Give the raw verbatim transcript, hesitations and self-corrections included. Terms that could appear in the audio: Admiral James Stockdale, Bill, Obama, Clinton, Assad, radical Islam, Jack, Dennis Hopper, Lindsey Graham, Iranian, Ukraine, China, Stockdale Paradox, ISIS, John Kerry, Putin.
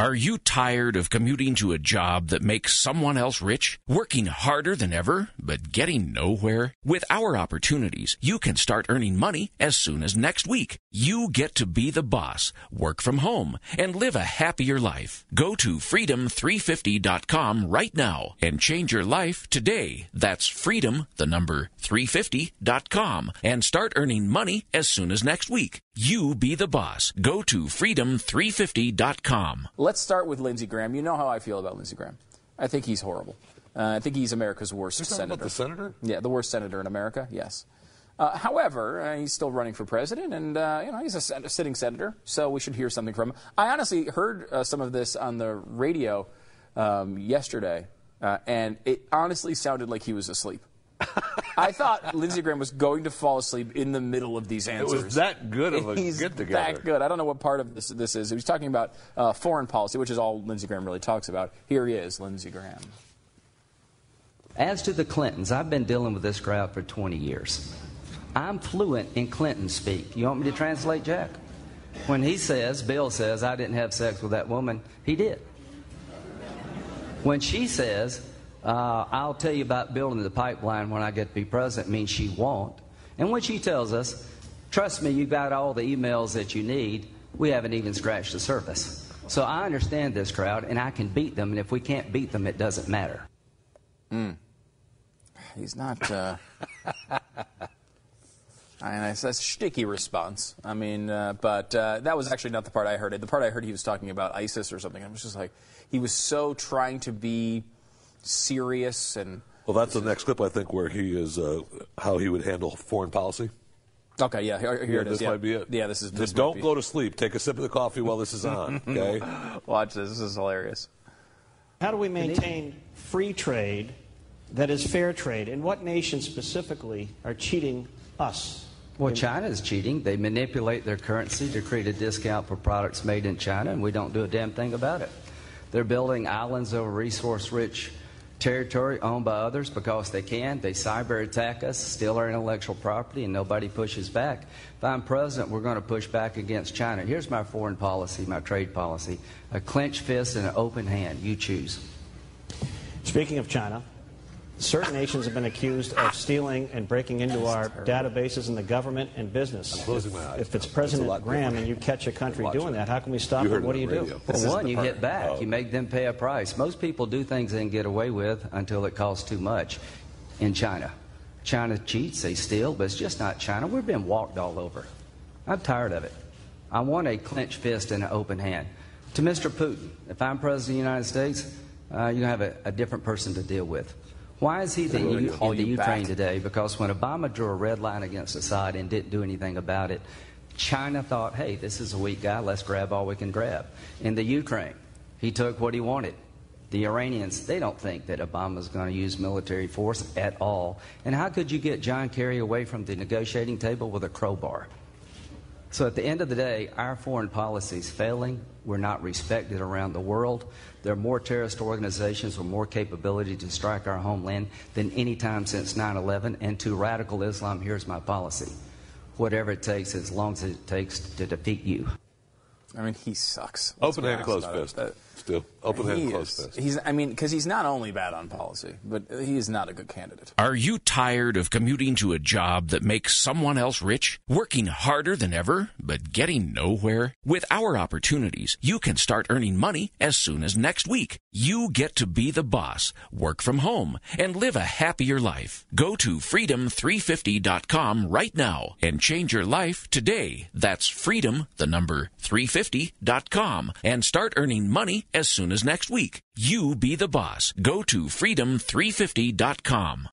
Are you tired of commuting to a job that makes someone else rich? Working harder than ever, but getting nowhere? With our opportunities, you can start earning money as soon as next week. You get to be the boss, work from home, and live a happier life. Go to freedom three fifty dot com right now and change your life today. That's freedom, the number, three fifty dot com, and start earning money as soon as next week. You be the boss. Go to freedom three fifty dot com. Let's start with Lindsey Graham. You know how I feel about Lindsey Graham. I think he's horrible. Uh, I think he's America's worst senator. About the senator? Yeah, the worst senator in America, yes. Uh, however, uh, he's still running for president, and uh, you know he's a, sen- a sitting senator, so we should hear something from him. I honestly heard uh, some of this on the radio um, yesterday, uh, and it honestly sounded like he was asleep. I thought Lindsey Graham was going to fall asleep in the middle of these answers. It was that good of a get-together. He's that good. I don't know what part of this this is. He was talking about uh, foreign policy, which is all Lindsey Graham really talks about. Here he is, Lindsey Graham. As to the Clintons, I've been dealing with this crowd for twenty years. I'm fluent in Clinton speak. You want me to translate, Jack? When he says, Bill says, I didn't have sex with that woman, he did. When she says... Uh, I'll tell you about building the pipeline when I get to be president, means she won't. And when she tells us, trust me, you got all the emails that you need, we haven't even scratched the surface. So I understand this crowd, and I can beat them, and if we can't beat them, it doesn't matter. Mm. He's not... Uh... I mean, that's a shticky response. I mean, uh, but uh, that was actually not the part I heard. The part I heard he was talking about ISIS or something. I was just like, he was so trying to be... serious and well, that's the next clip I think where he is uh, how he would handle foreign policy. Okay, yeah, here, here yeah, it is. This yeah. might be it. Yeah, this is. This don't go to sleep. Take a sip of the coffee while this is on. Okay, watch this. This is hilarious. How do we maintain free trade that is fair trade? And what nations specifically are cheating us? Well, China is cheating. They manipulate their currency to create a discount for products made in China, and we don't do a damn thing about it. They're building islands over resource-rich territory owned by others because they can. They cyber attack us, steal our intellectual property, and nobody pushes back. If I'm president, we're going to push back against China. Here's my foreign policy, my trade policy. A clenched fist and an open hand. You choose. Speaking of China, certain nations have been accused of stealing and breaking into our databases in the government and business. I'm closing my eyes. If it's President Graham and you catch a country doing that, how can we stop it? What do you do? Well, one, you hit back. You make them pay a price. Most people do things they can get away with until it costs too much in China. China cheats, they steal, but it's just not China. We're being walked all over. I'm tired of it. I want a clenched fist and an open hand. To Mister Putin, if I'm president of the United States, uh, you have a, a different person to deal with. Why is he the U- in the Ukraine today? Because when Obama drew a red line against Assad and didn't do anything about it, China thought, hey, this is a weak guy, let's grab all we can grab. In the Ukraine, he took what he wanted. The Iranians, they don't think that Obama's going to use military force at all. And how could you get John Kerry away from the negotiating table with a crowbar? So at the end of the day, our foreign policy is failing. We're not respected around the world. There are more terrorist organizations with more capability to strike our homeland than any time since nine eleven. And to radical Islam, here's my policy. Whatever it takes, as long as it takes to defeat you. I mean, he sucks. Let's open hand, closed fist. That, Still, open hand, is, closed fist. He's, I mean, because he's not only bad on policy, but he's not a good candidate. Are you tired of commuting to a job that makes someone else rich? Working harder than ever, but getting nowhere? With our opportunities, you can start earning money as soon as next week. You get to be the boss, work from home, and live a happier life. Go to freedom three fifty dot com right now and change your life today. That's freedom, the number, three fifty. fifty dot com and start earning money as soon as next week. You be the boss. Go to freedom three fifty dot com.